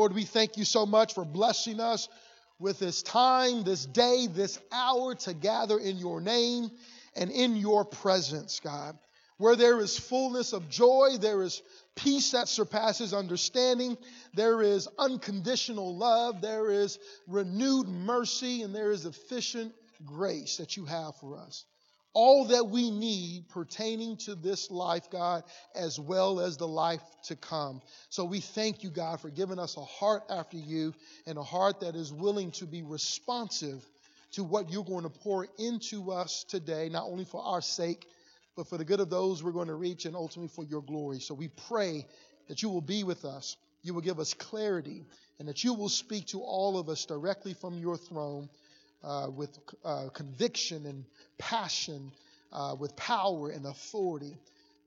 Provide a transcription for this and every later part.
Lord, we thank you so much for blessing us with this time, this day, this hour to gather in your name and in your presence, God. Where there is fullness of joy, there is peace that surpasses understanding, there is unconditional love, there is renewed mercy, and there is efficient grace that you have for us. All that we need pertaining to this life, God, as well as the life to come. So we thank you, God, for giving us a heart after you and a heart that is willing to be responsive to what you're going to pour into us today, not only for our sake, but for the good of those we're going to reach and ultimately for your glory. So we pray that you will be with us, you will give us clarity, and that you will speak to all of us directly from your throne with conviction and passion, with power and authority,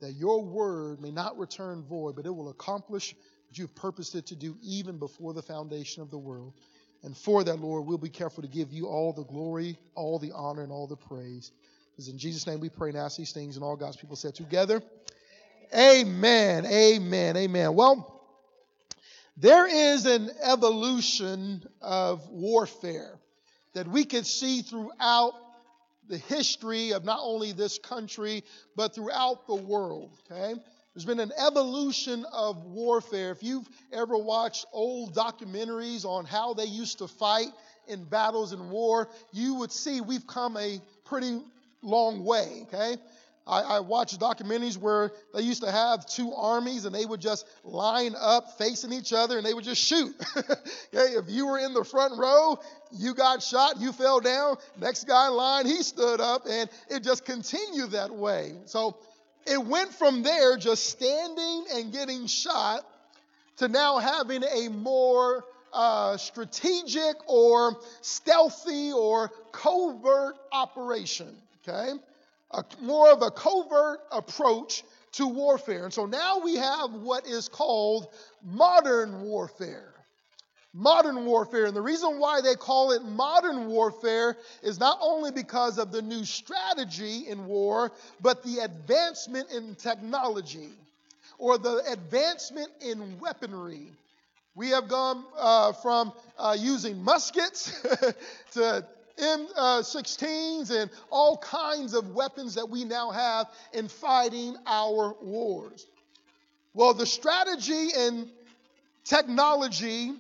that your word may not return void, but it will accomplish what you've purposed it to do even before the foundation of the world. And for that, Lord, we'll be careful to give you all the glory, all the honor, and all the praise. Because in Jesus' name we pray and ask these things, and all God's people said together, amen, amen, amen. Well, there is an evolution of warfare that we could see throughout the history of not only this country, but throughout the world, okay? There's been an evolution of warfare. If you've ever watched old documentaries on how they used to fight in battles and war, you would see we've come a pretty long way, okay? I watched documentaries where they used to have two armies and they would just line up facing each other and they would just shoot. Okay, if you were in the front row, you got shot, you fell down, next guy in line, he stood up, and it just continued that way. So it went from there, just standing and getting shot, to now having a more strategic or stealthy or covert operation, okay? More of a covert approach to warfare. And so now we have what is called modern warfare. Modern warfare. And the reason why they call it modern warfare is not only because of the new strategy in war, but the advancement in technology or the advancement in weaponry. We have gone from using muskets to M16s and all kinds of weapons that we now have in fighting our wars. Well, the strategy and technology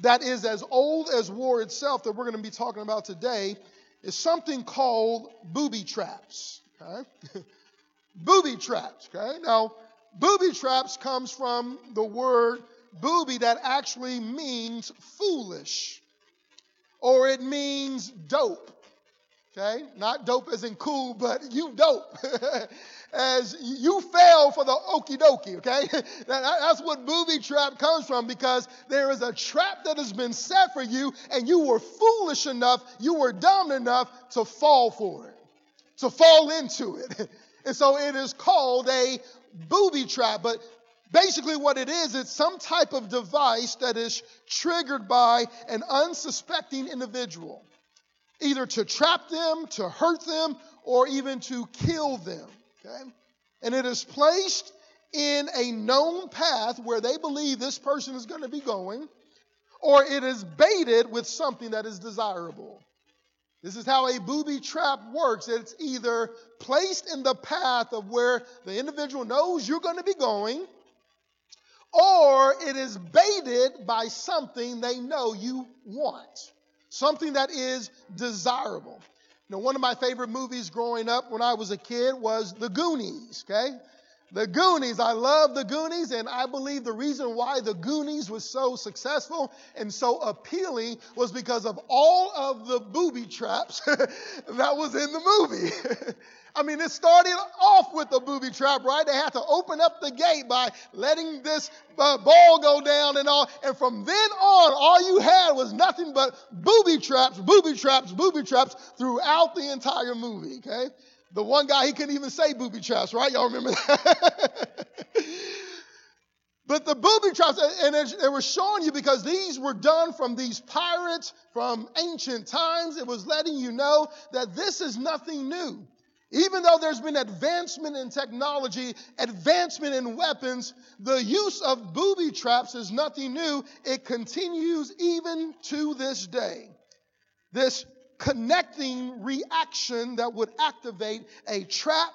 that is as old as war itself that we're going to be talking about today is something called booby traps. Okay? Booby traps. Okay? Now, booby traps comes from the word booby that actually means foolish. Or it means dope, okay? Not dope as in cool, but you dope. As you fell for the okie dokie, okay? That's what booby trap comes from, because there is a trap that has been set for you, and you were foolish enough, you were dumb enough to fall for it, to fall into it. And so it is called a booby trap, but basically what it is, it's some type of device that is triggered by an unsuspecting individual, either to trap them, to hurt them, or even to kill them. Okay? And it is placed in a known path where they believe this person is going to be going, or it is baited with something that is desirable. This is how a booby trap works. It's either placed in the path of where the individual knows you're going to be going, or it is baited by something they know you want, something that is desirable. Now, one of my favorite movies growing up when I was a kid was The Goonies, okay? The Goonies. I love The Goonies, and I believe the reason why The Goonies was so successful and so appealing was because of all of the booby traps that was in the movie. I mean, it started off with a booby trap, right? They had to open up the gate by letting this ball go down and all. And from then on, all you had was nothing but booby traps, booby traps, booby traps throughout the entire movie, okay? The one guy, he couldn't even say booby traps, right? Y'all remember that? But the booby traps, and they were showing you because these were done from these pirates from ancient times. It was letting you know that this is nothing new. Even though there's been advancement in technology, advancement in weapons, the use of booby traps is nothing new. It continues even to this day. This connecting reaction that would activate a trap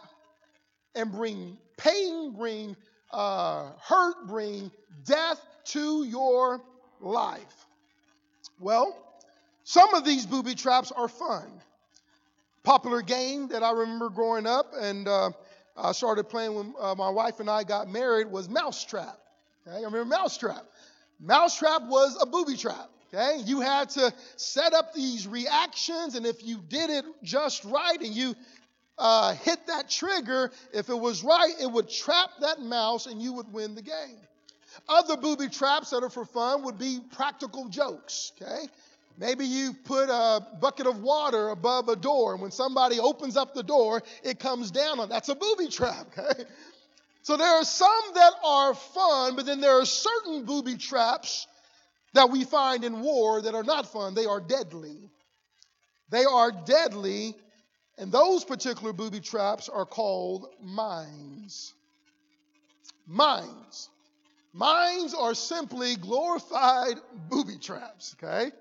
and bring pain, bring hurt, bring death to your life. Well, some of these booby traps are fun. Popular game that I remember growing up and I started playing when my wife and I got married was Mousetrap. Okay? I remember Mousetrap. Mousetrap was a booby trap. Okay? You had to set up these reactions, and if you did it just right and you hit that trigger, if it was right, it would trap that mouse and you would win the game. Other booby traps that are for fun would be practical jokes. Okay? Maybe you put a bucket of water above a door, and when somebody opens up the door, it comes down on. That's a booby trap, okay? So there are some that are fun, but then there are certain booby traps that we find in war that are not fun. They are deadly. They are deadly, and those particular booby traps are called mines. Mines. Mines are simply glorified booby traps, okay?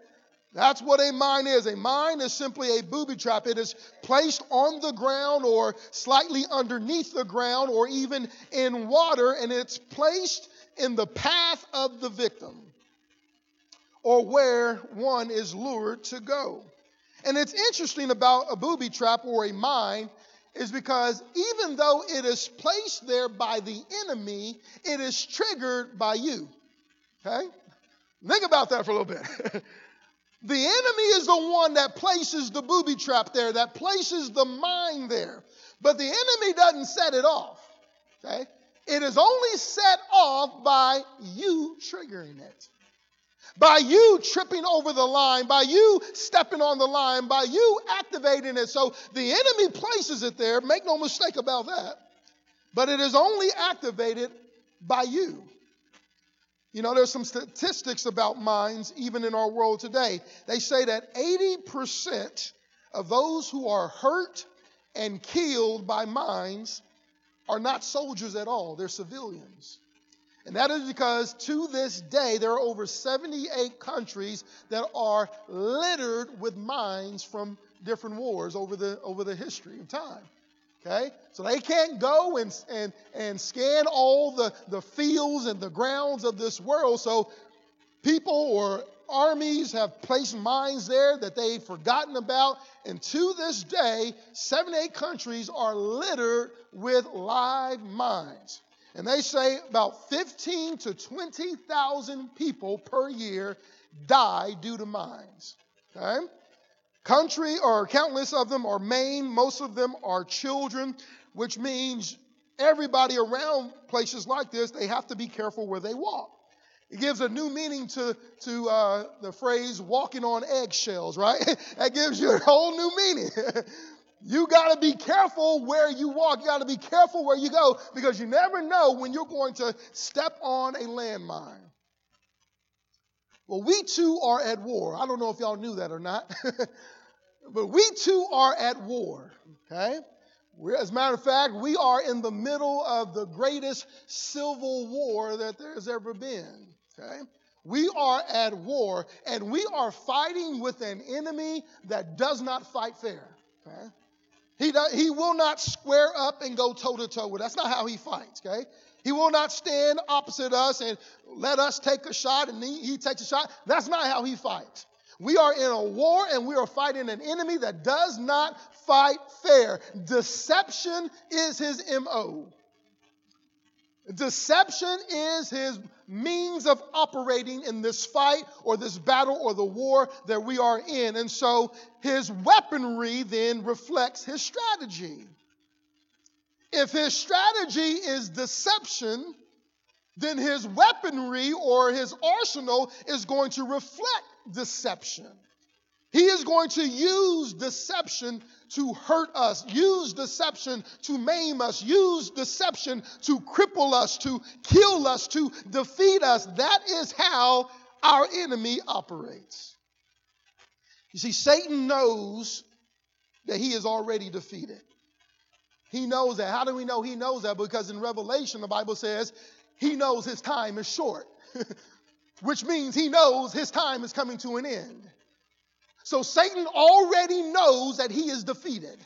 That's what a mine is. A mine is simply a booby trap. It is placed on the ground or slightly underneath the ground or even in water, and it's placed in the path of the victim or where one is lured to go. And it's interesting about a booby trap or a mine is because even though it is placed there by the enemy, it is triggered by you. Okay? Think about that for a little bit. The enemy is the one that places the booby trap there, that places the mine there. But the enemy doesn't set it off. Okay? It is only set off by you triggering it. By you tripping over the line, by you stepping on the line, by you activating it. So the enemy places it there, make no mistake about that. But it is only activated by you. You know, there's some statistics about mines even in our world today. They say that 80% of those who are hurt and killed by mines are not soldiers at all. They're civilians. And that is because to this day, there are over 78 countries that are littered with mines from different wars over the history of time. Okay, so they can't go and scan all the fields and the grounds of this world. So people or armies have placed mines there that they've forgotten about. And to this day, 7 to 8 countries are littered with live mines. And they say about 15 to 20,000 people per year die due to mines. Okay? Country or countless of them are maimed. Most of them are children, which means everybody around places like this, they have to be careful where they walk. It gives a new meaning to the phrase walking on eggshells, right? That gives you a whole new meaning. You got to be careful where you walk. You got to be careful where you go because you never know when you're going to step on a landmine. Well, we too are at war. I don't know if y'all knew that or not, but we too are at war, okay? As a matter of fact, we are in the middle of the greatest civil war that there's ever been, okay? We are at war, and we are fighting with an enemy that does not fight fair, okay? He will not square up and go toe-to-toe with us. That's not how he fights, okay? He will not stand opposite us and let us take a shot and he takes a shot. That's not how he fights. We are in a war and we are fighting an enemy that does not fight fair. Deception is his MO. Deception is his means of operating in this fight or this battle or the war that we are in. And so his weaponry then reflects his strategy. If his strategy is deception, then his weaponry or his arsenal is going to reflect deception. He is going to use deception to hurt us, use deception to maim us, use deception to cripple us, to kill us, to defeat us. That is how our enemy operates. You see, Satan knows that he is already defeated. He knows that. How do we know he knows that? Because in Revelation, the Bible says he knows his time is short, which means he knows his time is coming to an end. So Satan already knows that he is defeated.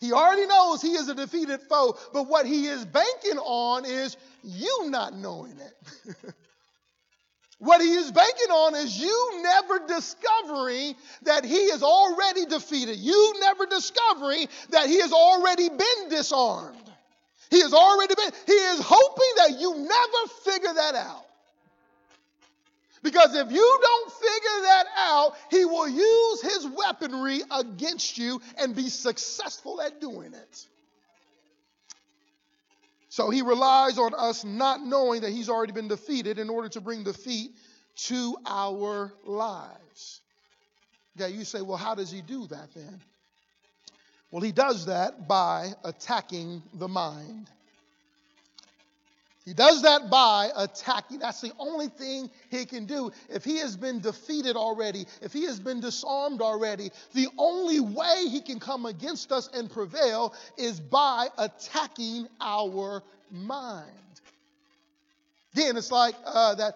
He already knows he is a defeated foe, but what he is banking on is you not knowing it. What he is banking on is you never discovering that he is already defeated. You never discovering that he has already been disarmed. He is hoping that you never figure that out. Because if you don't figure that out, he will use his weaponry against you and be successful at doing it. So he relies on us not knowing that he's already been defeated in order to bring defeat to our lives. Okay, you say, well, how does he do that then? Well, he does that by attacking the mind. He does that by attacking. That's the only thing he can do. If he has been defeated already, if he has been disarmed already, the only way he can come against us and prevail is by attacking our mind. Again, it's like that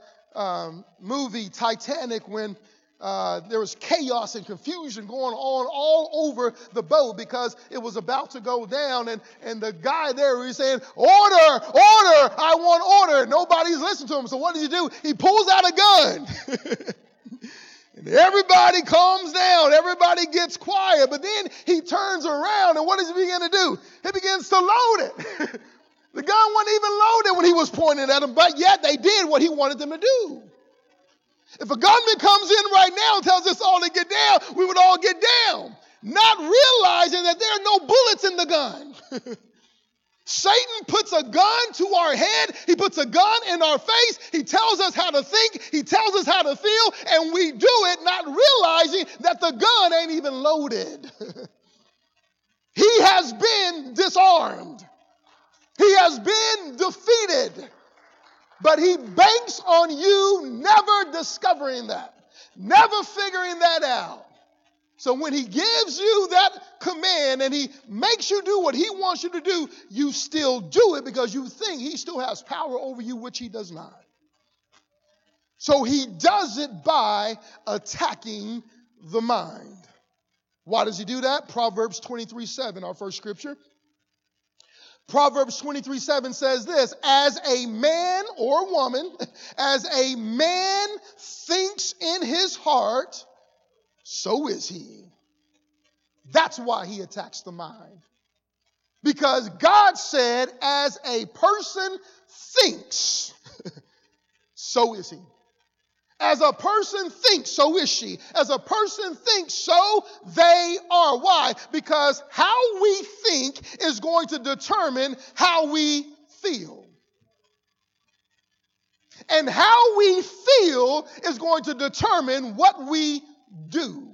movie Titanic when there was chaos and confusion going on all over the boat because it was about to go down. And the guy there, he's saying, order, order, I want order. Nobody's listening to him. So what does he do? He pulls out a gun. And everybody calms down. Everybody gets quiet. But then he turns around, and what does he begin to do? He begins to load it. The gun wasn't even loaded when he was pointing at them, but yet they did what he wanted them to do. If a gunman comes in right now and tells us all to get down, we would all get down, not realizing that there are no bullets in the gun. Satan puts a gun to our head. He puts a gun in our face. He tells us how to think. He tells us how to feel. And we do it not realizing that the gun ain't even loaded. He has been disarmed. He has been defeated. But he banks on you never discovering that, never figuring that out. So when he gives you that command and he makes you do what he wants you to do, you still do it because you think he still has power over you, which he does not. So he does it by attacking the mind. Why does he do that? Proverbs 23:7, our first scripture. Proverbs 23:7 says this, as a man or woman, as a man thinks in his heart, so is he. That's why he attacks the mind. Because God said, as a person thinks, so is he. As a person thinks, so is she. As a person thinks, so they are. Why? Because how we think is going to determine how we feel. And how we feel is going to determine what we do.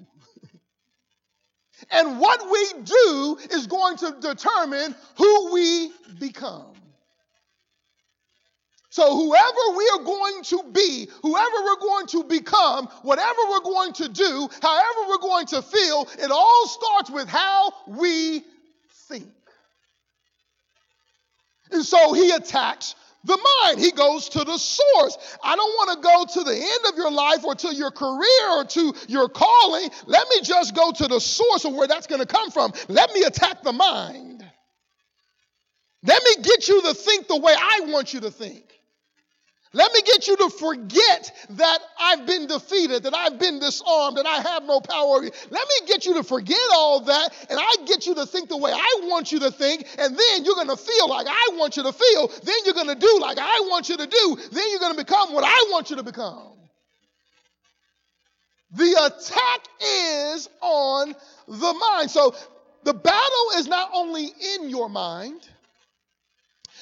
And what we do is going to determine who we become. So whoever we are going to be, whoever we're going to become, whatever we're going to do, however we're going to feel, it all starts with how we think. And so he attacks the mind. He goes to the source. I don't want to go to the end of your life or to your career or to your calling. Let me just go to the source of where that's going to come from. Let me attack the mind. Let me get you to think the way I want you to think. Let me get you to forget that I've been defeated, that I've been disarmed, that I have no power over you. Let me get you to forget all that, and I get you to think the way I want you to think, and then you're going to feel like I want you to feel. Then you're going to do like I want you to do. Then you're going to become what I want you to become. The attack is on the mind. So the battle is not only in your mind.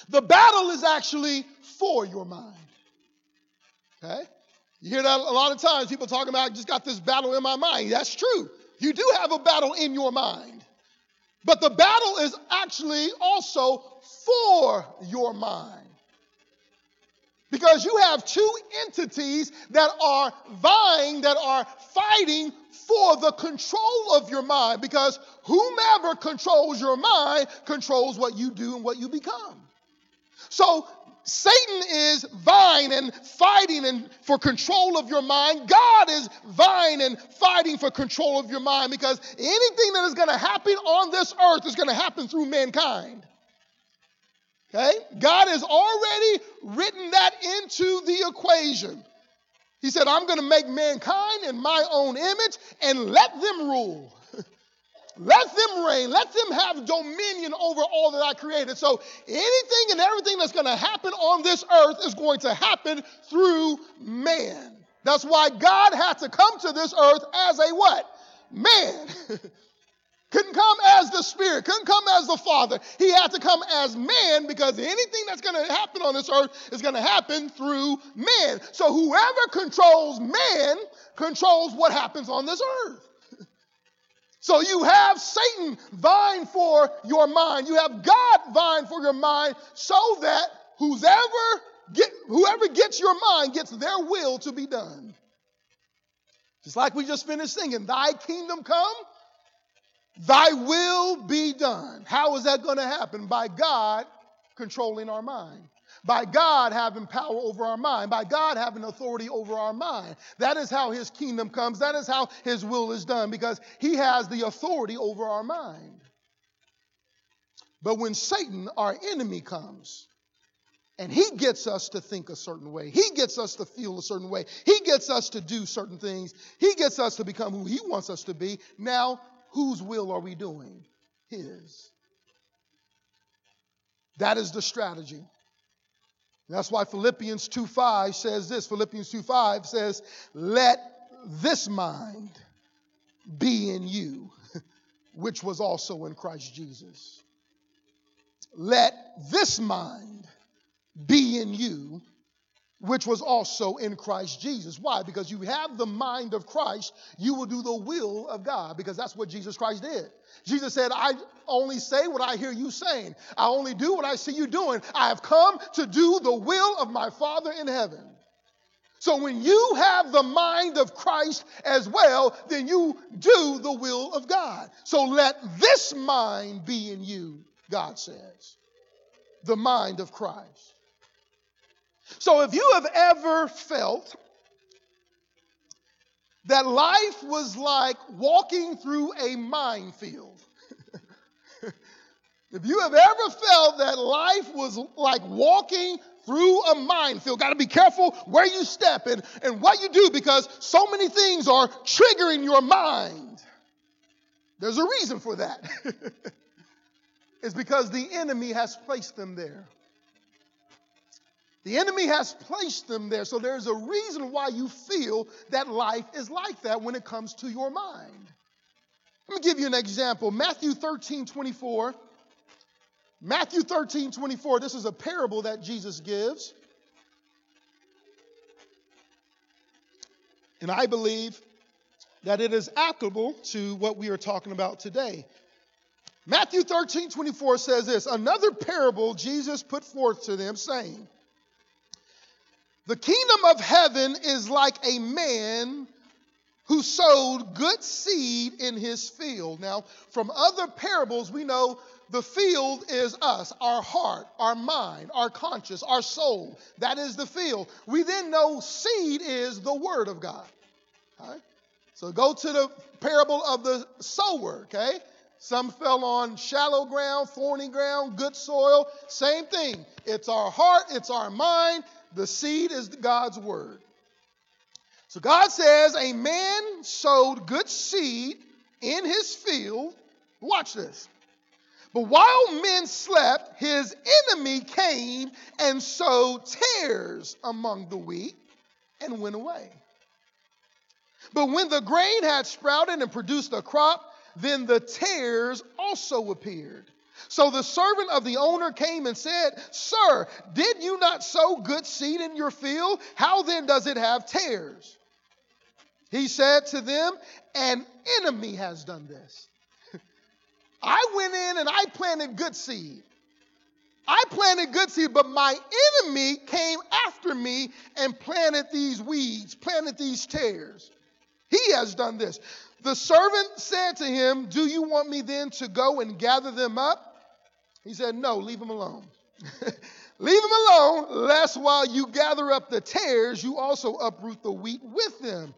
The battle is actually for your mind. Okay? You hear that a lot of times, people talking about, I just got this battle in my mind. That's true. You do have a battle in your mind. But the battle is actually also for your mind. Because you have two entities that are vying, that are fighting for the control of your mind. Because whomever controls your mind controls what you do and what you become. So Satan is vying and fighting and for control of your mind. God is vying and fighting for control of your mind, because anything that is going to happen on this earth is going to happen through mankind. Okay? God has already written that into the equation. He said, I'm going to make mankind in my own image and let them rule. Let them reign. Let them have dominion over all that I created. So anything and everything that's going to happen on this earth is going to happen through man. That's why God had to come to this earth as a what? Man. Couldn't come as the Spirit. Couldn't come as the Father. He had to come as man, because anything that's going to happen on this earth is going to happen through man. So whoever controls man controls what happens on this earth. So you have Satan vying for your mind. You have God vying for your mind, so that whoever gets your mind gets their will to be done. Just like we just finished singing, thy kingdom come, thy will be done. How is that going to happen? By God controlling our mind. By God having power over our mind. By God having authority over our mind. That is how his kingdom comes. That is how his will is done, because he has the authority over our mind. But when Satan, our enemy, comes and he gets us to think a certain way, he gets us to feel a certain way, he gets us to do certain things, he gets us to become who he wants us to be, now whose will are we doing? His. That is the strategy. That's why Philippians 2:5 says this. Philippians 2:5 says, let this mind be in you, which was also in Christ Jesus. Let this mind be in you, which was also in Christ Jesus. Why? Because you have the mind of Christ, you will do the will of God, because that's what Jesus Christ did. Jesus said, I only say what I hear you saying. I only do what I see you doing. I have come to do the will of my Father in heaven. So when you have the mind of Christ as well, then you do the will of God. So let this mind be in you, God says. The mind of Christ. So if you have ever felt that life was like walking through a minefield, if you have ever felt that life was like walking through a minefield, got to be careful where you step and what you do, because so many things are triggering your mind. There's a reason for that. It's because the enemy has placed them there. The enemy has placed them there. So there's a reason why you feel that life is like that when it comes to your mind. Let me give you an example. Matthew 13:24. Matthew 13:24. This is a parable that Jesus gives. And I believe that it is applicable to what we are talking about today. Matthew 13:24 says this. Another parable Jesus put forth to them, saying, the kingdom of heaven is like a man who sowed good seed in his field. Now, from other parables, we know the field is us, our heart, our mind, our conscience, our soul. That is the field. We then know seed is the word of God. All right? So go to the parable of the sower, okay? Some fell on shallow ground, thorny ground, good soil. Same thing. It's our heart, it's our mind. The seed is God's word. So God says a man sowed good seed in his field. Watch this. But while men slept, his enemy came and sowed tares among the wheat and went away. But when the grain had sprouted and produced a crop, then the tares also appeared. So the servant of the owner came and said, sir, did you not sow good seed in your field? How then does it have tares? He said to them, an enemy has done this. I went in and I planted good seed. I planted good seed, but my enemy came after me and planted these weeds, planted these tares. He has done this. The servant said to him, do you want me then to go and gather them up? He said, no, leave them alone. Leave them alone, lest while you gather up the tares, you also uproot the wheat with them.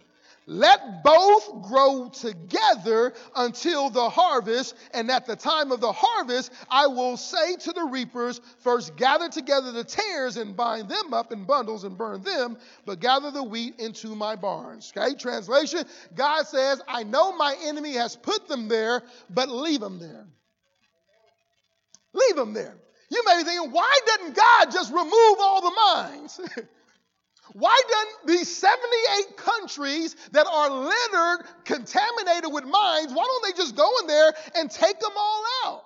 Let both grow together until the harvest, and at the time of the harvest, I will say to the reapers, first gather together the tares and bind them up in bundles and burn them, but gather the wheat into my barns. Okay, translation, God says, I know my enemy has put them there, but leave them there. Leave them there. You may be thinking, why doesn't God just remove all the mines? Why doesn't these 78 countries that are littered, contaminated with mines, why don't they just go in there and take them all out?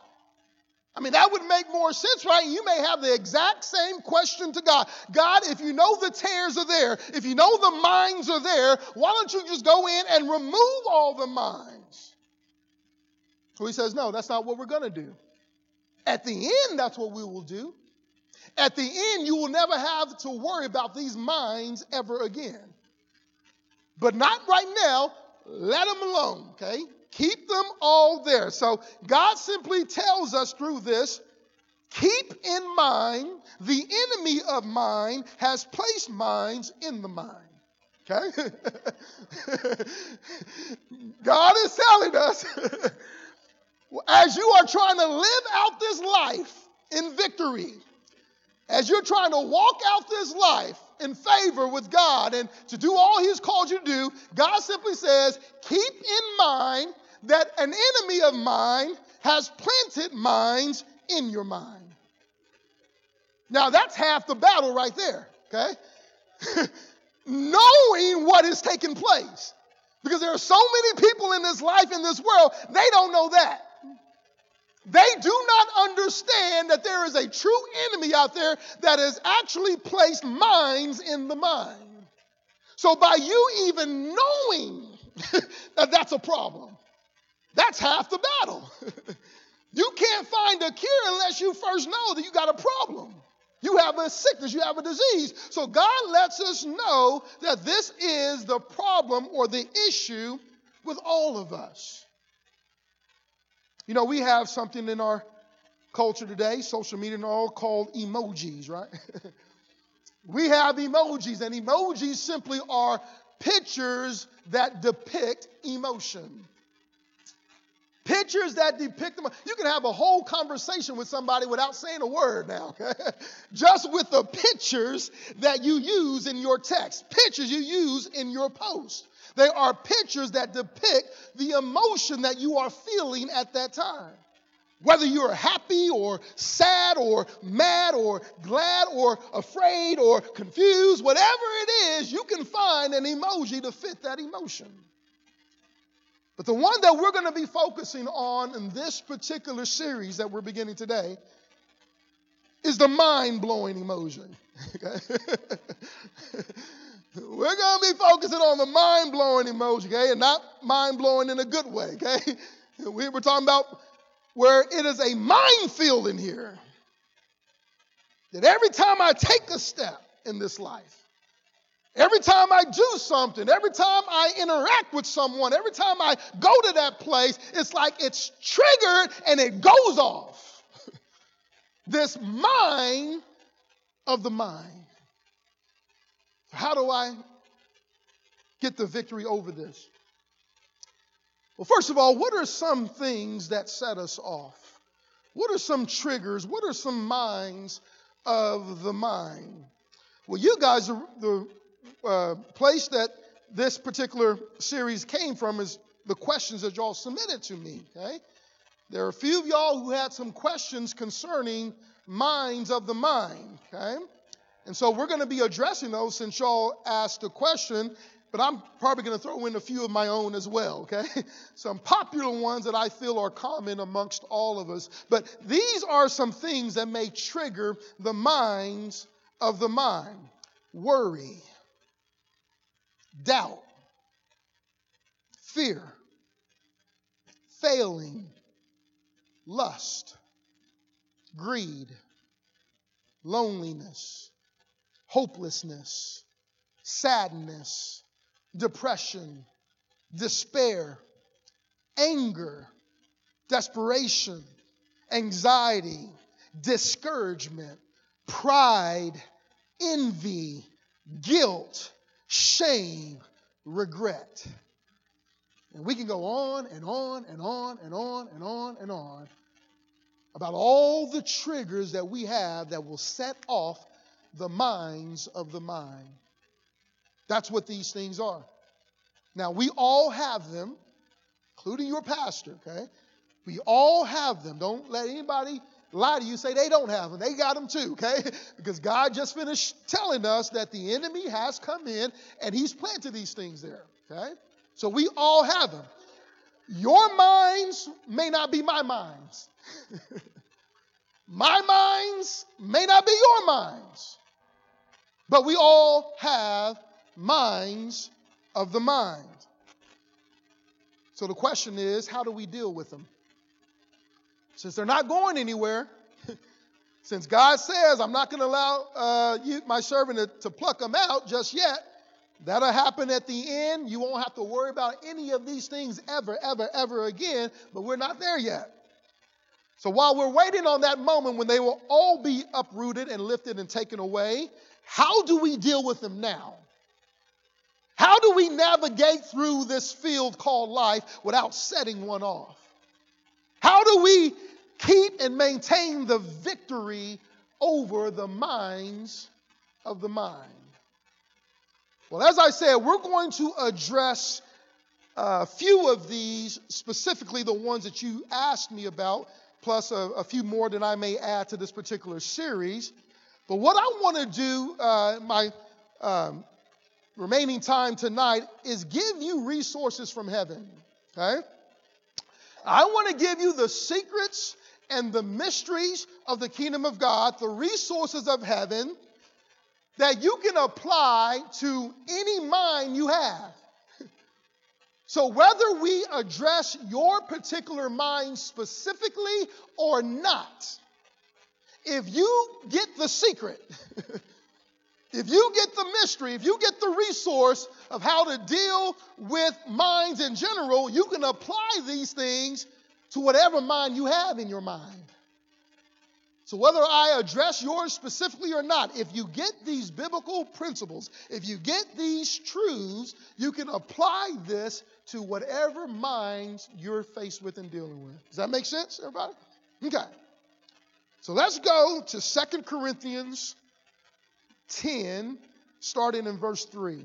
I mean, that would make more sense, right? You may have the exact same question to God. God, if you know the tares are there, if you know the mines are there, why don't you just go in and remove all the mines? So he says, no, that's not what we're going to do. At the end, that's what we will do. At the end, you will never have to worry about these mines ever again. But not right now. Let them alone, okay? Keep them all there. So God simply tells us through this, keep in mind the enemy of mine has placed mines in the mine, okay? God is telling us, as you are trying to live out this life in victory, as you're trying to walk out this life in favor with God and to do all He's called you to do, God simply says, keep in mind that an enemy of mine has planted mines in your mind. Now, that's half the battle right there, okay? Knowing what is taking place. Because there are so many people in this life, in this world, they don't know that. They do not understand that there is a true enemy out there that has actually placed mines in the mind. So by you even knowing that that's a problem, that's half the battle. You can't find a cure unless you first know that you got a problem. You have a sickness, you have a disease. So God lets us know that this is the problem or the issue with all of us. You know, we have something in our culture today, social media and all, called emojis, right? We have emojis, and emojis simply are pictures that depict emotion. Pictures that depict them. You can have a whole conversation with somebody without saying a word now. Just with the pictures that you use in your text, pictures you use in your post. They are pictures that depict the emotion that you are feeling at that time. Whether you're happy or sad or mad or glad or afraid or confused, whatever it is, you can find an emoji to fit that emotion. But the one that we're going to be focusing on in this particular series that we're beginning today is the mind-blowing emoji. We're going to be focusing on the mind-blowing emoji, okay? And not mind-blowing in a good way, okay? We're talking about where it is a minefield in here. That every time I take a step in this life, every time I do something, every time I interact with someone, every time I go to that place, it's like it's triggered and it goes off. This mind of the mind. How do I get the victory over this? Well, first of all, what are some things that set us off? What are some triggers? What are some minds of the mind? Well, you guys are the place that this particular series came from is the questions that y'all submitted to me. Okay? There are a few of y'all who had some questions concerning minds of the mind. Okay? And so we're going to be addressing those since y'all asked the question, but I'm probably going to throw in a few of my own as well. Okay? Some popular ones that I feel are common amongst all of us. But these are some things that may trigger the minds of the mind. Worry. Doubt, fear, failing, lust, greed, loneliness, hopelessness, sadness, depression, despair, anger, desperation, anxiety, discouragement, pride, envy, guilt, shame, regret. And we can go on and on and on and on and on and on about all the triggers that we have that will set off the minds of the mind. That's what these things are. Now, we all have them, including your pastor, okay? We all have them. Don't let anybody lie to you, say they don't have them. They got them too, okay? Because God just finished telling us that the enemy has come in and he's planted these things there, okay? So we all have them. Your minds may not be my minds. My minds may not be your minds. But we all have minds of the mind. So the question is, how do we deal with them? Since they're not going anywhere, since God says, I'm not going to allow my servant to pluck them out just yet, that'll happen at the end. You won't have to worry about any of these things ever, ever, ever again, but we're not there yet. So while we're waiting on that moment when they will all be uprooted and lifted and taken away, how do we deal with them now? How do we navigate through this field called life without setting one off? How do we keep and maintain the victory over the minds of the mind? Well, as I said, we're going to address a few of these, specifically the ones that you asked me about, plus a few more that I may add to this particular series. But what I want to do, my remaining time tonight, is give you resources from heaven, okay? I want to give you the secrets and the mysteries of the kingdom of God, the resources of heaven, that you can apply to any mind you have. So whether we address your particular mind specifically or not, if you get the secret, if you get the mystery, if you get the resource of how to deal with minds in general, you can apply these things to whatever mind you have in your mind. So whether I address yours specifically or not, if you get these biblical principles, if you get these truths, you can apply this to whatever minds you're faced with and dealing with. Does that make sense, everybody? Okay. So let's go to 2 Corinthians 10, starting in verse 3.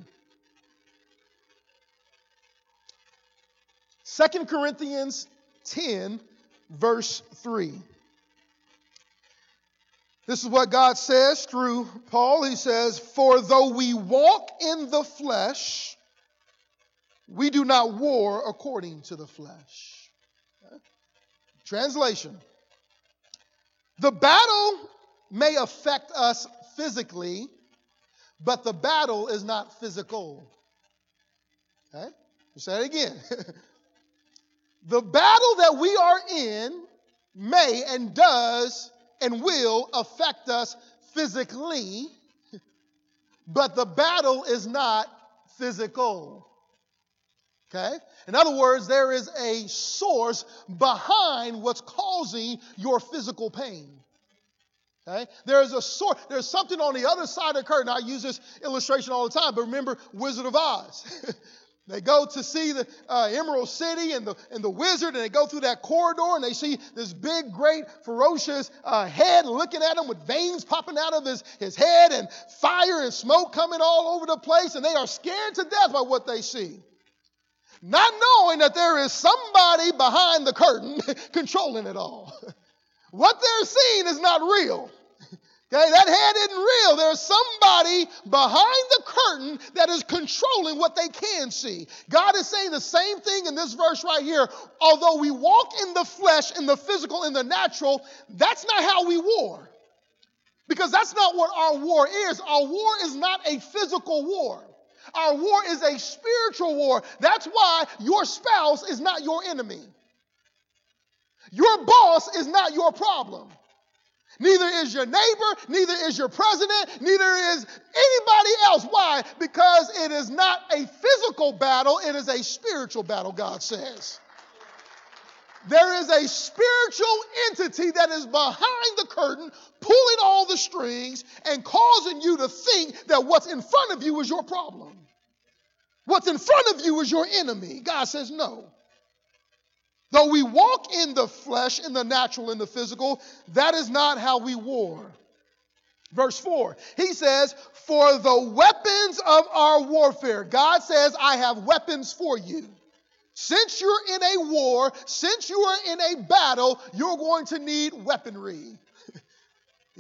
2 Corinthians 10, verse 3. This is what God says through Paul. He says, "For though we walk in the flesh, we do not war according to the flesh." Okay. Translation. The battle may affect us physically, but the battle is not physical. Okay? I'll say it again. The battle that we are in may and does and will affect us physically, but the battle is not physical. Okay? In other words, there is a source behind what's causing your physical pain. Okay? There is a source. There's something on the other side of the curtain. I use this illustration all the time, but remember Wizard of Oz. They go to see the Emerald City and the wizard, and they go through that corridor, and they see this big, great, ferocious head looking at them with veins popping out of his head and fire and smoke coming all over the place, and they are scared to death by what they see. Not knowing that there is somebody behind the curtain controlling it all. What they're seeing is not real. Okay, that head isn't real. There's somebody behind the curtain that is controlling what they can see. God is saying the same thing in this verse right here. Although we walk in the flesh, in the physical, in the natural, that's not how we war. Because that's not what our war is. Our war is not a physical war. Our war is a spiritual war. That's why your spouse is not your enemy. Your boss is not your problem. Neither is your neighbor, neither is your president, neither is anybody else. Why? Because it is not a physical battle, it is a spiritual battle, God says. There is a spiritual entity that is behind the curtain, pulling all the strings and causing you to think that what's in front of you is your problem. What's in front of you is your enemy. God says no. Though we walk in the flesh, in the natural, in the physical, that is not how we war. Verse 4, he says, for the weapons of our warfare. God says, I have weapons for you. Since you're in a war, since you are in a battle, you're going to need weaponry.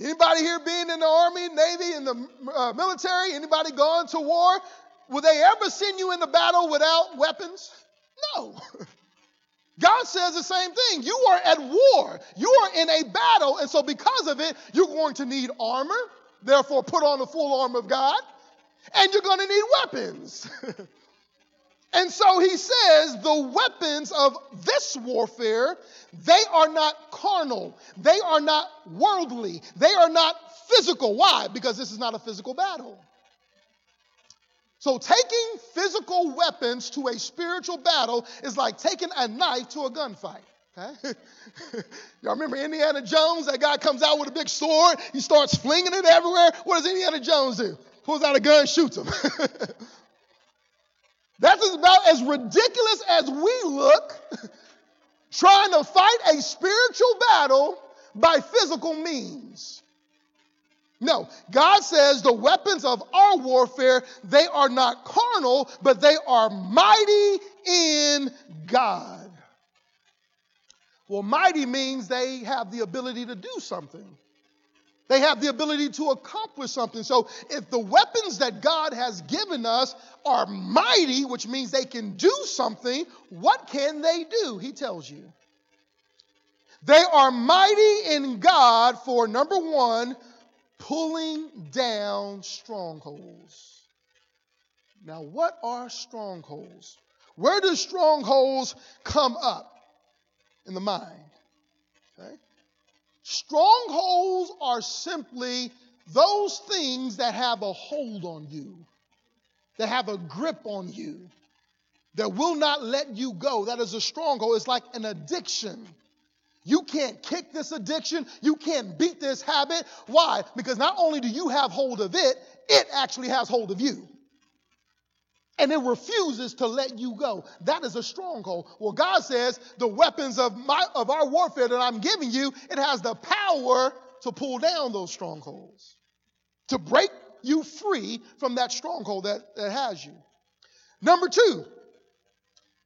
Anybody here been in the Army, Navy, in the military? Anybody gone to war? Will they ever send you in the battle without weapons? No. God says the same thing. You are at war. You are in a battle. And so because of it, you're going to need armor. Therefore, put on the full armor of God. And you're going to need weapons. And so he says the weapons of this warfare, they are not carnal. They are not worldly. They are not physical. Why? Because this is not a physical battle. So taking physical weapons to a spiritual battle is like taking a knife to a gunfight. Okay? Y'all remember Indiana Jones? That guy comes out with a big sword. He starts flinging it everywhere. What does Indiana Jones do? Pulls out a gun, shoots him. That's about as ridiculous as we look trying to fight a spiritual battle by physical means. No, God says the weapons of our warfare, they are not carnal, but they are mighty in God. Well, mighty means they have the ability to do something. They have the ability to accomplish something. So if the weapons that God has given us are mighty, which means they can do something, what can they do? He tells you. They are mighty in God for, number one, pulling down strongholds. Now, what are strongholds? Where do strongholds come up? In the mind. Okay? Strongholds are simply those things that have a hold on you, that have a grip on you, that will not let you go. That is a stronghold. It's like an addiction. You can't kick this addiction. You can't beat this habit. Why? Because not only do you have hold of it, it actually has hold of you. And it refuses to let you go. That is a stronghold. Well, God says the weapons of our warfare that I'm giving you, it has the power to pull down those strongholds, to break you free from that stronghold that has you. Number two,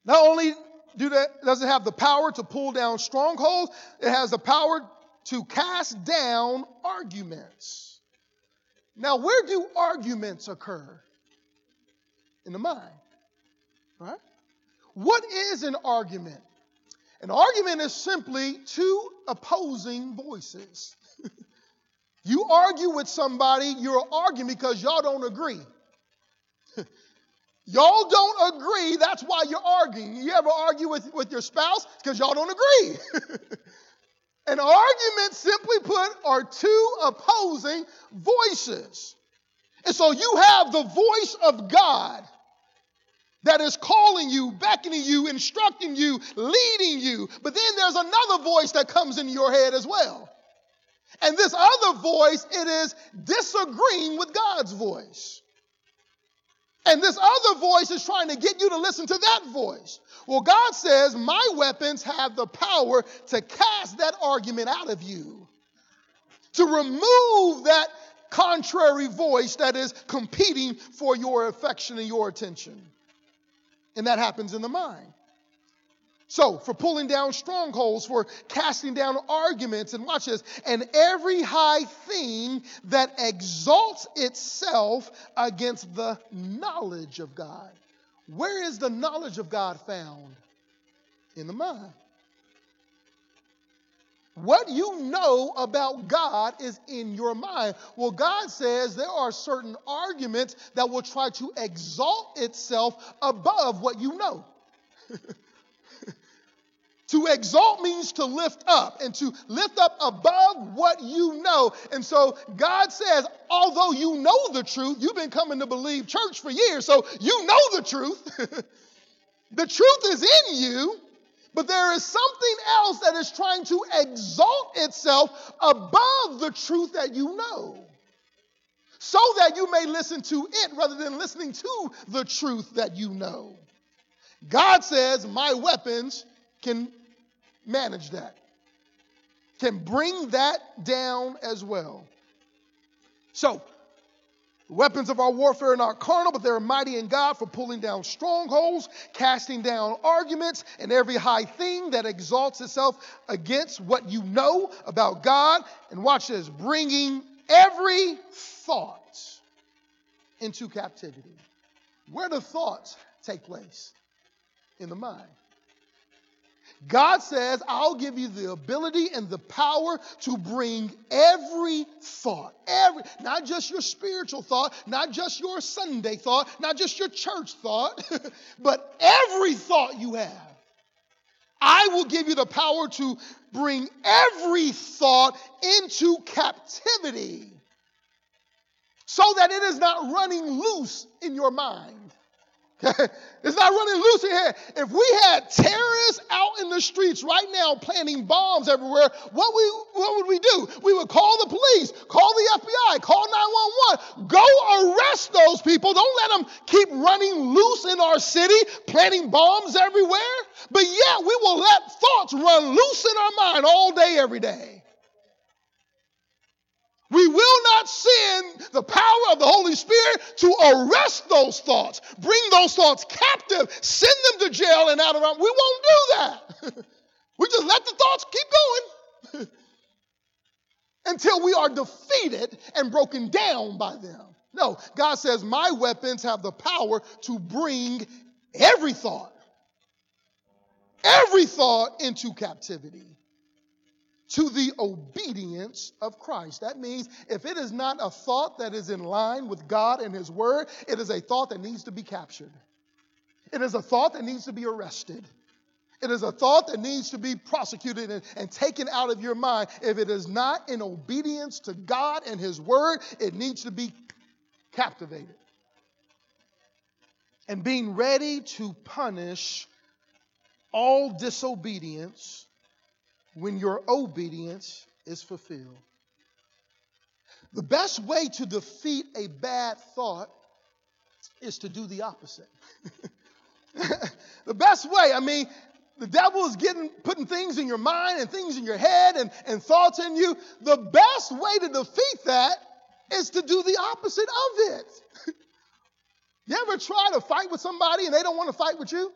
not only does it have the power to pull down strongholds, it has the power to cast down arguments. Now, where do arguments occur? In the mind, right? What is an argument? An argument is simply two opposing voices. You argue with somebody, you're arguing because y'all don't agree. Y'all don't agree, that's why you're arguing. You ever argue with your spouse? It's because y'all don't agree. An argument, simply put, are two opposing voices. And so you have the voice of God that is calling you, beckoning you, instructing you, leading you. But then there's another voice that comes into your head as well. And this other voice, it is disagreeing with God's voice. And this other voice is trying to get you to listen to that voice. Well, God says, my weapons have the power to cast that argument out of you, to remove that contrary voice that is competing for your affection and your attention. And that happens in the mind. So, for pulling down strongholds, for casting down arguments, and watch this, and every high thing that exalts itself against the knowledge of God. Where is the knowledge of God found? In the mind. What you know about God is in your mind. Well, God says there are certain arguments that will try to exalt itself above what you know. To exalt means to lift up and to lift up above what you know. And so God says, although you know the truth, you've been coming to Believe Church for years, so you know the truth. The truth is in you, but there is something else that is trying to exalt itself above the truth that you know, so that you may listen to it rather than listening to the truth that you know. God says, my weapons can manage that, can bring that down as well. So, the weapons of our warfare are not carnal, but they're mighty in God for pulling down strongholds, casting down arguments, and every high thing that exalts itself against what you know about God. And watch this, bringing every thought into captivity. Where do thoughts take place? In the mind. God says, I'll give you the ability and the power to bring every thought, not just your spiritual thought, not just your Sunday thought, not just your church thought, but every thought you have. I will give you the power to bring every thought into captivity so that it is not running loose in your mind. It's not running loose in here. If we had terrorists out in the streets right now planting bombs everywhere, what would we do? We would call the police, call the FBI, call 911. Go arrest those people. Don't let them keep running loose in our city, planting bombs everywhere. But yeah, we will let thoughts run loose in our mind all day, every day. We will not send the power of the Holy Spirit to arrest those thoughts, bring those thoughts captive, send them to jail and out of our... We won't do that. We just let the thoughts keep going until we are defeated and broken down by them. No, God says, my weapons have the power to bring every thought into captivity, to the obedience of Christ. That means if it is not a thought that is in line with God and His Word, it is a thought that needs to be captured. It is a thought that needs to be arrested. It is a thought that needs to be prosecuted and taken out of your mind. If it is not in obedience to God and His Word, it needs to be captivated. And being ready to punish all disobedience when your obedience is fulfilled. The best way to defeat a bad thought is to do the opposite. The best way, the devil is putting things in your mind and things in your head and thoughts in you. The best way to defeat that is to do the opposite of it. You ever try to fight with somebody and they don't want to fight with you?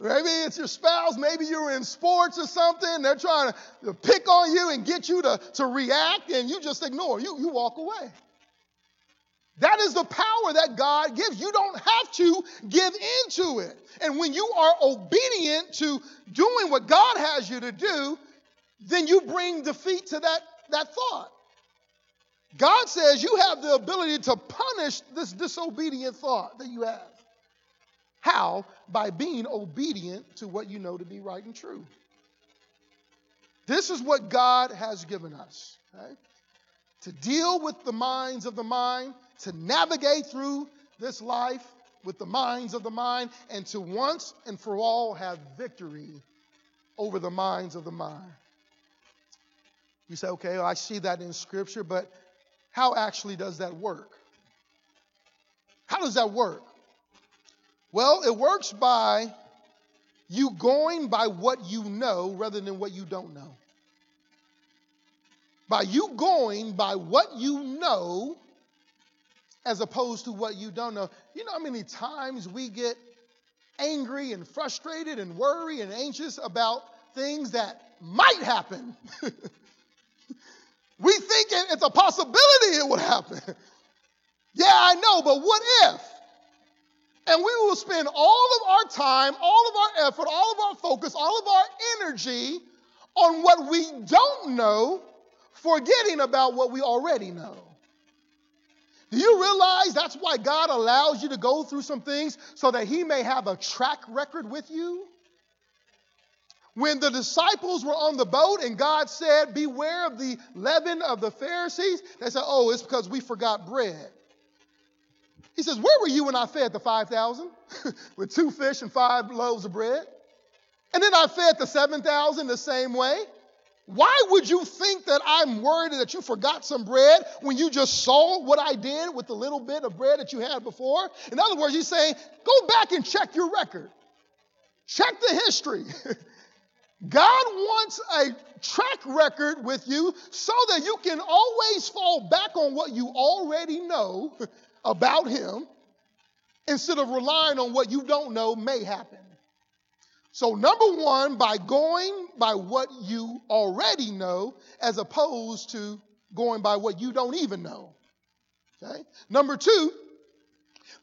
Maybe it's your spouse, maybe you're in sports or something. They're trying to pick on you and get you to react, and you just ignore. You walk away. That is the power that God gives. You don't have to give into it. And when you are obedient to doing what God has you to do, then you bring defeat to that thought. God says you have the ability to punish this disobedient thought that you have. How? By being obedient to what you know to be right and true. This is what God has given us, okay? To deal with the minds of the mind, to navigate through this life with the minds of the mind, and to once and for all have victory over the minds of the mind. You say, okay, well, I see that in Scripture, but how actually does that work? How does that work? Well, it works by you going by what you know rather than what you don't know. By you going by what you know as opposed to what you don't know. You know how many times we get angry and frustrated and worried and anxious about things that might happen? We think it's a possibility it would happen. Yeah, I know, but what if? And we will spend all of our time, all of our effort, all of our focus, all of our energy on what we don't know, forgetting about what we already know. Do you realize that's why God allows you to go through some things so that He may have a track record with you? When the disciples were on the boat and God said, beware of the leaven of the Pharisees, they said, oh, it's because we forgot bread. He says, where were you when I fed the 5,000 with 2 fish and 5 loaves of bread? And then I fed the 7,000 the same way. Why would you think that I'm worried that you forgot some bread when you just saw what I did with the little bit of bread that you had before? In other words, he's saying, go back and check your record. Check the history. God wants a track record with you so that you can always fall back on what you already know about him instead of relying on what you don't know may happen. So number one, by going by what you already know as opposed to going by what you don't even know. Okay? Number two,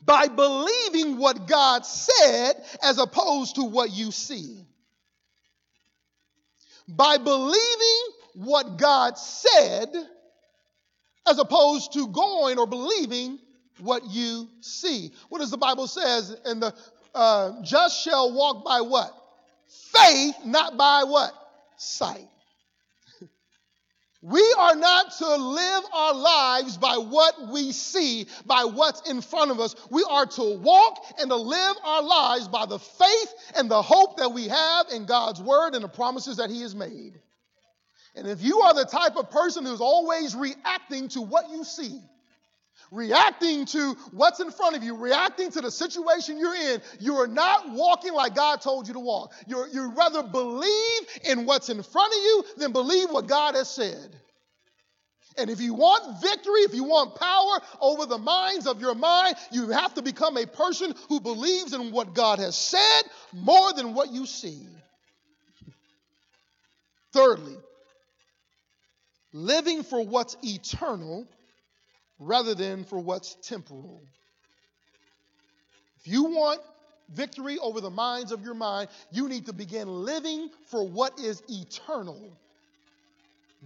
by believing what God said as opposed to what you see. By believing what God said as opposed to going or believing what you see. What does the Bible says? And the just shall walk by what? Faith, not by what? Sight. We are not to live our lives by what we see, by what's in front of us. We are to walk and to live our lives by the faith and the hope that we have in God's word and the promises that he has made. And if you are the type of person who's always reacting to what you see, reacting to what's in front of you, reacting to the situation you're in, you are not walking like God told you to walk. You rather believe in what's in front of you than believe what God has said. And if you want victory, if you want power over the minds of your mind, you have to become a person who believes in what God has said more than what you see. Thirdly, living for what's eternal rather than for what's temporal. If you want victory over the minds of your mind, you need to begin living for what is eternal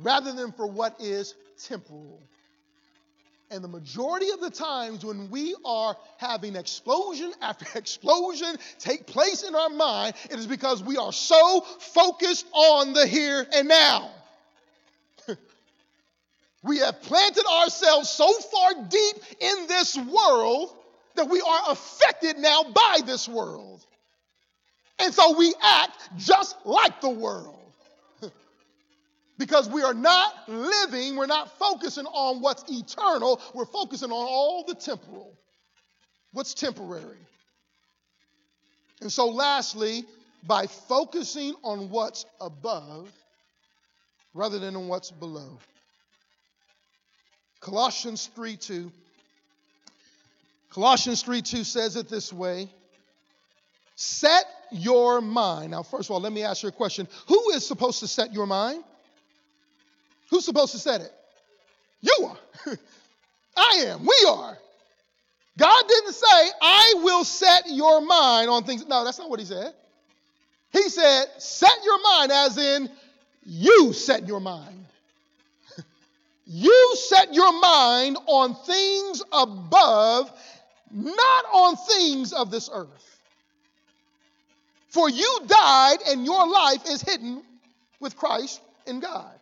rather than for what is temporal. And the majority of the times when we are having explosion after explosion take place in our mind, it is because we are so focused on the here and now. We have planted ourselves so far deep in this world that we are affected now by this world. And so we act just like the world. Because we are not living, we're not focusing on what's eternal, we're focusing on all the temporal, what's temporary. And so lastly, by focusing on what's above rather than on what's below. Colossians 3:2 says it this way. Set your mind. Now, first of all, let me ask you a question. Who is supposed to set your mind? Who's supposed to set it? You are. I am. We are. God didn't say, I will set your mind on things. No, that's not what he said. He said, set your mind as in you set your mind. You set your mind on things above, not on things of this earth. For you died and your life is hidden with Christ in God.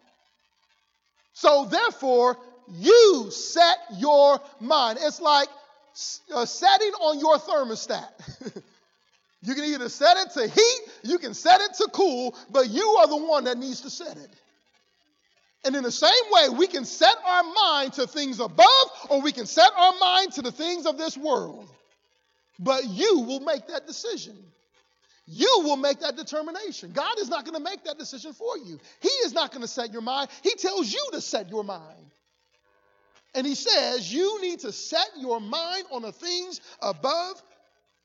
So therefore, you set your mind. It's like setting on your thermostat. You can either set it to heat, you can set it to cool, but you are the one that needs to set it. And in the same way, we can set our mind to things above, or we can set our mind to the things of this world. But you will make that decision. You will make that determination. God is not going to make that decision for you. He is not going to set your mind. He tells you to set your mind. And he says you need to set your mind on the things above,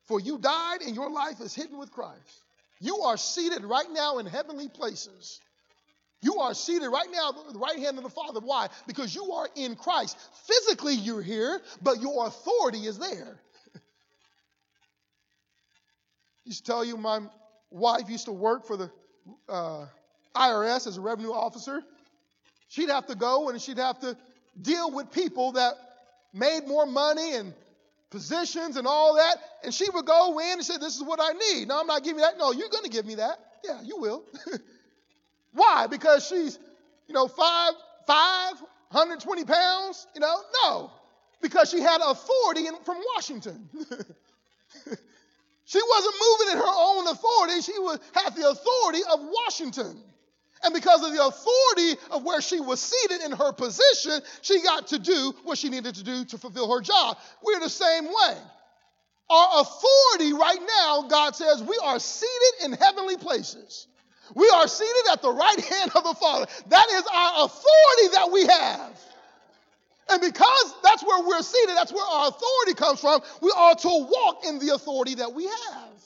for you died and your life is hidden with Christ. You are seated right now in heavenly places. You are seated right now at the right hand of the Father. Why? Because you are in Christ. Physically, you're here, but your authority is there. I used to tell you my wife used to work for the IRS as a revenue officer. She'd have to go and she'd have to deal with people that made more money and positions and all that. And she would go in and say, this is what I need. No, I'm not giving you that. No, you're going to give me that. Yeah, you will. Why? Because she's, 520 pounds? No. Because she had authority from Washington. She wasn't moving in her own authority. She had the authority of Washington. And because of the authority of where she was seated in her position, she got to do what she needed to do to fulfill her job. We're the same way. Our authority right now, God says, we are seated in heavenly places. We are seated at the right hand of the Father. That is our authority that we have. And because that's where we're seated, that's where our authority comes from, we are to walk in the authority that we have.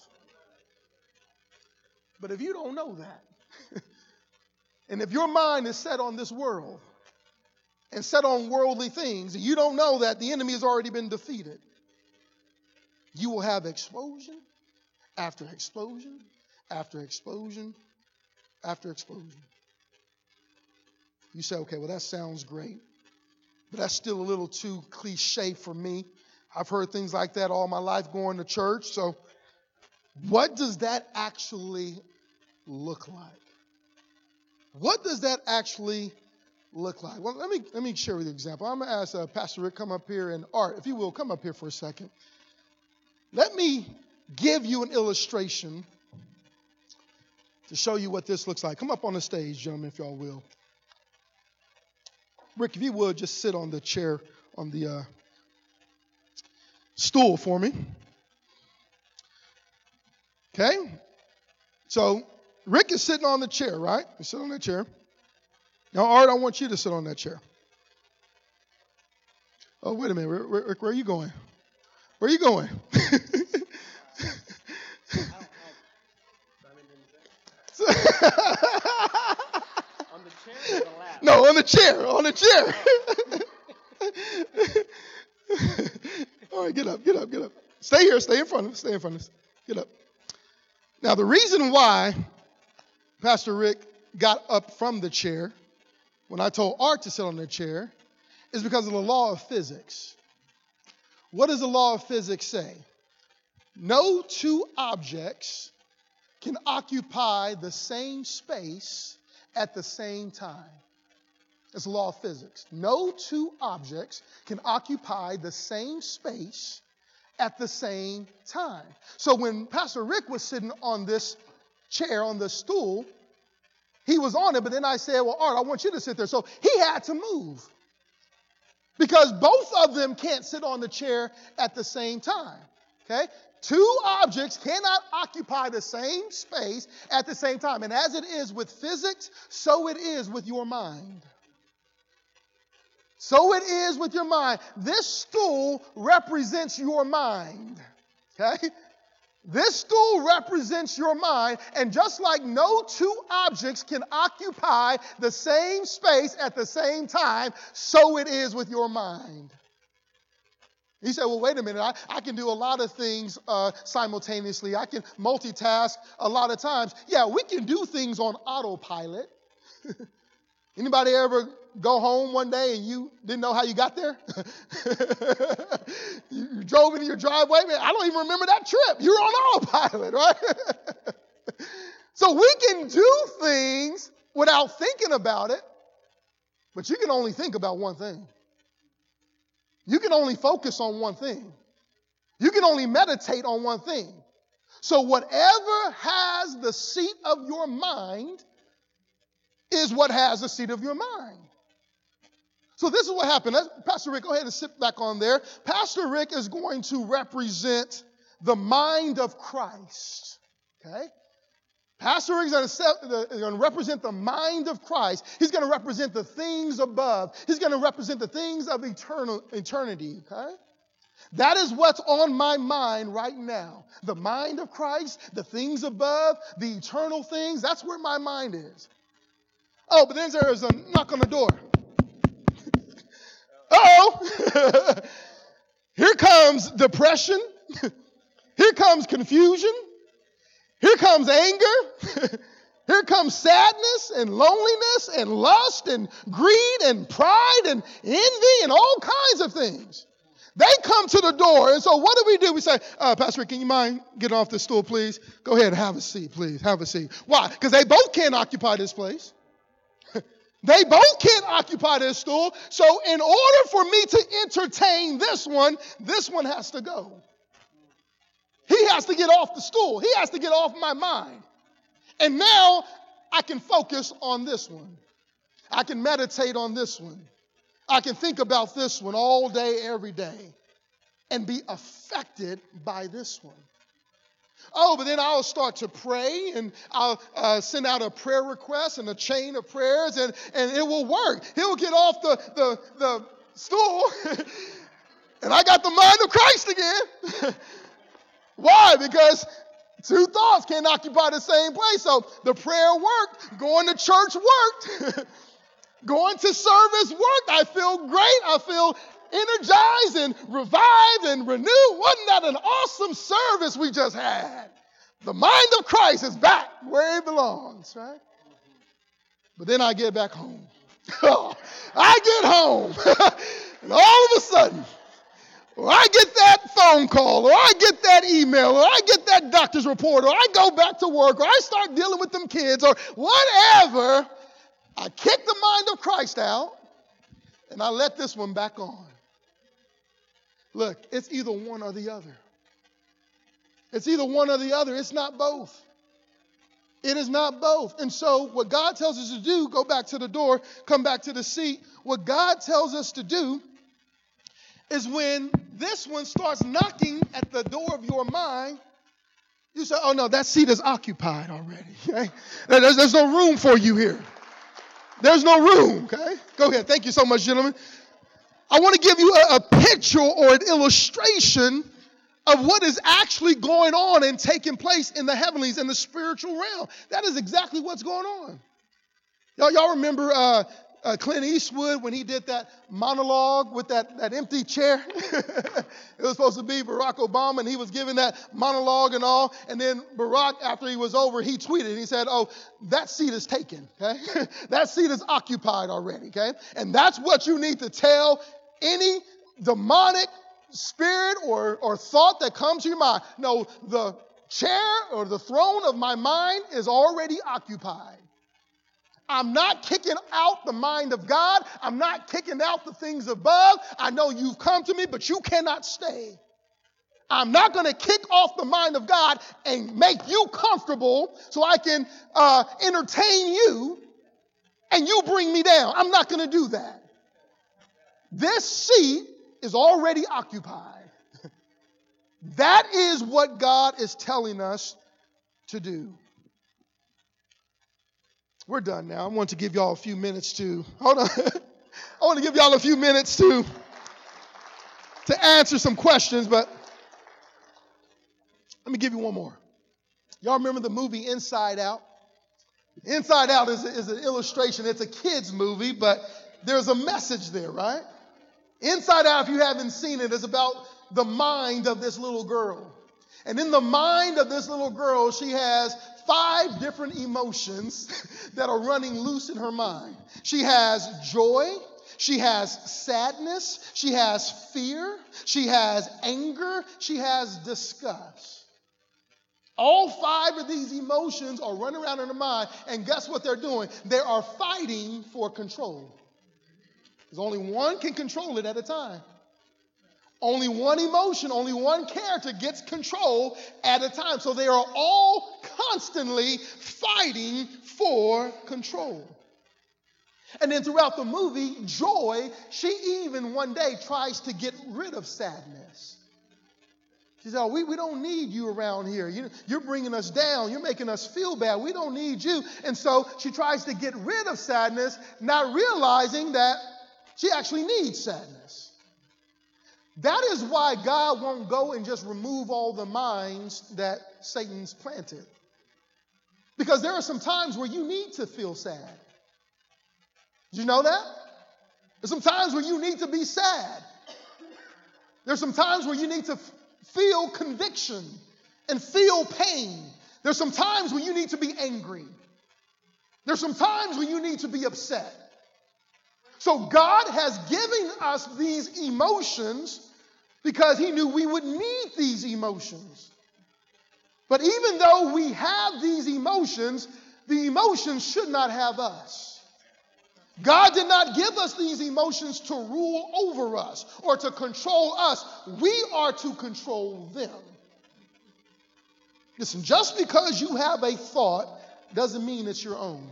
But if you don't know that, and if your mind is set on this world and set on worldly things, and you don't know that the enemy has already been defeated, you will have explosion after explosion after explosion after explosion. You say, okay, well, that sounds great, but that's still a little too cliche for me. I've heard things like that all my life going to church. So what does that actually look like? What does that actually look like? Well, let me share with you an example. I'm going to ask Pastor Rick come up here, and Art, if you will, come up here for a second. Let me give you an illustration to show you what this looks like. Come up on the stage, gentlemen, if y'all will. Rick, if you would, just sit on the chair, on the stool for me. Okay? So Rick is sitting on the chair, right? He's sitting on that chair. Now, Art, I want you to sit on that chair. Oh, wait a minute. Rick, where are you going? Where are you going? On the chair or the lap? No, on the chair. On the chair. All right, get up. Stay here. Stay in front of us. Get up. Now, the reason why Pastor Rick got up from the chair when I told Art to sit on the chair is because of the law of physics. What does the law of physics say? No two objects can occupy the same space at the same time. It's the law of physics. No two objects can occupy the same space at the same time. So when Pastor Rick was sitting on this chair, on the stool, he was on it, but then I said, well, Art, I want you to sit there. So he had to move. Because both of them can't sit on the chair at the same time, okay? Two objects cannot occupy the same space at the same time. And as it is with physics, so it is with your mind. So it is with your mind. This stool represents your mind, okay? This stool represents your mind, and just like no two objects can occupy the same space at the same time, so it is with your mind. You say, well, wait a minute, I can do a lot of things simultaneously. I can multitask a lot of times. Yeah, we can do things on autopilot. Anybody ever go home one day and you didn't know how you got there? You drove into your driveway. Man, I don't even remember that trip. You were on autopilot, right? So we can do things without thinking about it, but you can only think about one thing. You can only focus on one thing. You can only meditate on one thing. So whatever has the seat of your mind is what has the seat of your mind. So this is what happened. Pastor Rick, go ahead and sit back on there. Pastor Rick is going to represent the mind of Christ. Okay? Pastor Rick is going to represent the mind of Christ. He's going to represent the things above. He's going to represent the things of eternity. Okay? That is what's on my mind right now. The mind of Christ, the things above, the eternal things. That's where my mind is. Oh, but then there's a knock on the door. Uh-oh. Here comes depression. Here comes confusion. Here comes anger. Here comes sadness and loneliness and lust and greed and pride and envy and all kinds of things. They come to the door. And so what do? We say, Pastor Rick, can you mind getting off this stool, please? Go ahead, have a seat, please. Have a seat. Why? Because they both can't occupy this place. They both can't occupy this stool. So in order for me to entertain this one has to go. He has to get off the stool. He has to get off my mind. And now I can focus on this one. I can meditate on this one. I can think about this one all day, every day, and be affected by this one. Oh, but then I'll start to pray, and I'll send out a prayer request and a chain of prayers, and it will work. He'll get off the stool, and I got the mind of Christ again. Why? Because two thoughts can't occupy the same place. So the prayer worked, going to church worked, going to service worked. I feel great. I feel energized and revived and renewed. Wasn't that an awesome service we just had? The mind of Christ is back where it belongs, right? But then I get back home. I get home. And all of a sudden, or I get that phone call, or I get that email, or I get that doctor's report, or I go back to work, or I start dealing with them kids, or whatever. I kick the mind of Christ out, and I let this one back on. Look, it's either one or the other. It's either one or the other. It's not both. It is not both. And so what God tells us to do, go back to the door, come back to the seat. What God tells us to do is when this one starts knocking at the door of your mind, you say, oh, no, that seat is occupied already. Okay? There's no room for you here. There's no room. Okay? Go ahead. Thank you so much, gentlemen. I want to give you a picture or an illustration of what is actually going on and taking place in the heavenlies, in the spiritual realm. That is exactly what's going on. Y'all remember Clint Eastwood when he did that monologue with that empty chair? It was supposed to be Barack Obama, and he was giving that monologue and all. And then Barack, after he was over, he tweeted. He said, oh, that seat is taken. Okay? That seat is occupied already. Okay? And that's what you need to tell any demonic spirit or thought that comes to your mind. No, the chair or the throne of my mind is already occupied. I'm not kicking out the mind of God. I'm not kicking out the things above. I know you've come to me, but you cannot stay. I'm not going to kick off the mind of God and make you comfortable so I can entertain you and you bring me down. I'm not going to do that. This seat is already occupied. That is what God is telling us to do. We're done now. I want to give y'all a few minutes to, hold on. I want to give y'all a few minutes to answer some questions, but let me give you one more. Y'all remember the movie Inside Out? Inside Out is an illustration. It's a kid's movie, but there's a message there, right? Inside Out, if you haven't seen it, is about the mind of this little girl. And in the mind of this little girl, she has 5 different emotions that are running loose in her mind. She has joy, she has sadness, she has fear, she has anger, she has disgust. All 5 of these emotions are running around in her mind, and guess what they're doing? They are fighting for control. Because only one can control it at a time. Only one emotion, only one character gets control at a time. So they are all constantly fighting for control. And then throughout the movie, Joy, she even one day tries to get rid of sadness. She said, oh, we don't need you around here. You're bringing us down. You're making us feel bad. We don't need you. And so she tries to get rid of sadness, not realizing that she actually needs sadness. That is why God won't go and just remove all the minds that Satan's planted. Because there are some times where you need to feel sad. Did you know that? There's some times where you need to be sad. There's some times where you need to feel conviction and feel pain. There's some times where you need to be angry. There's some times where you need to be upset. So God has given us these emotions because he knew we would need these emotions. But even though we have these emotions, the emotions should not have us. God did not give us these emotions to rule over us or to control us. We are to control them. Listen, just because you have a thought doesn't mean it's your own.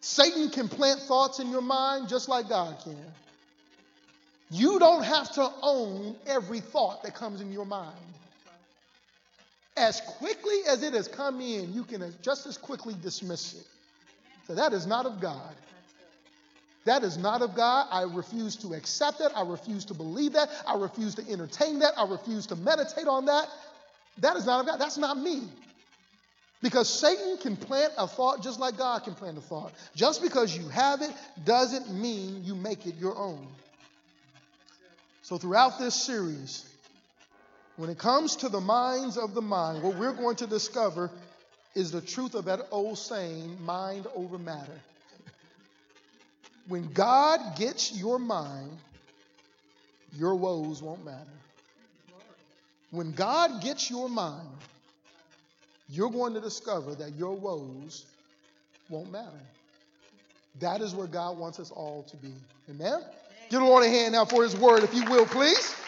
Satan can plant thoughts in your mind just like God can. You don't have to own every thought that comes in your mind. As quickly as it has come in, you can just as quickly dismiss it. So that is not of God. That is not of God. I refuse to accept that. I refuse to believe that. I refuse to entertain that. I refuse to meditate on that. That is not of God. That's not me. Because Satan can plant a thought just like God can plant a thought. Just because you have it doesn't mean you make it your own. So throughout this series, when it comes to the minds of the mind, what we're going to discover is the truth of that old saying, mind over matter. When God gets your mind, your woes won't matter. When God gets your mind, you're going to discover that your woes won't matter. That is where God wants us all to be. Amen? Give the Lord a hand now for his word, if you will, please.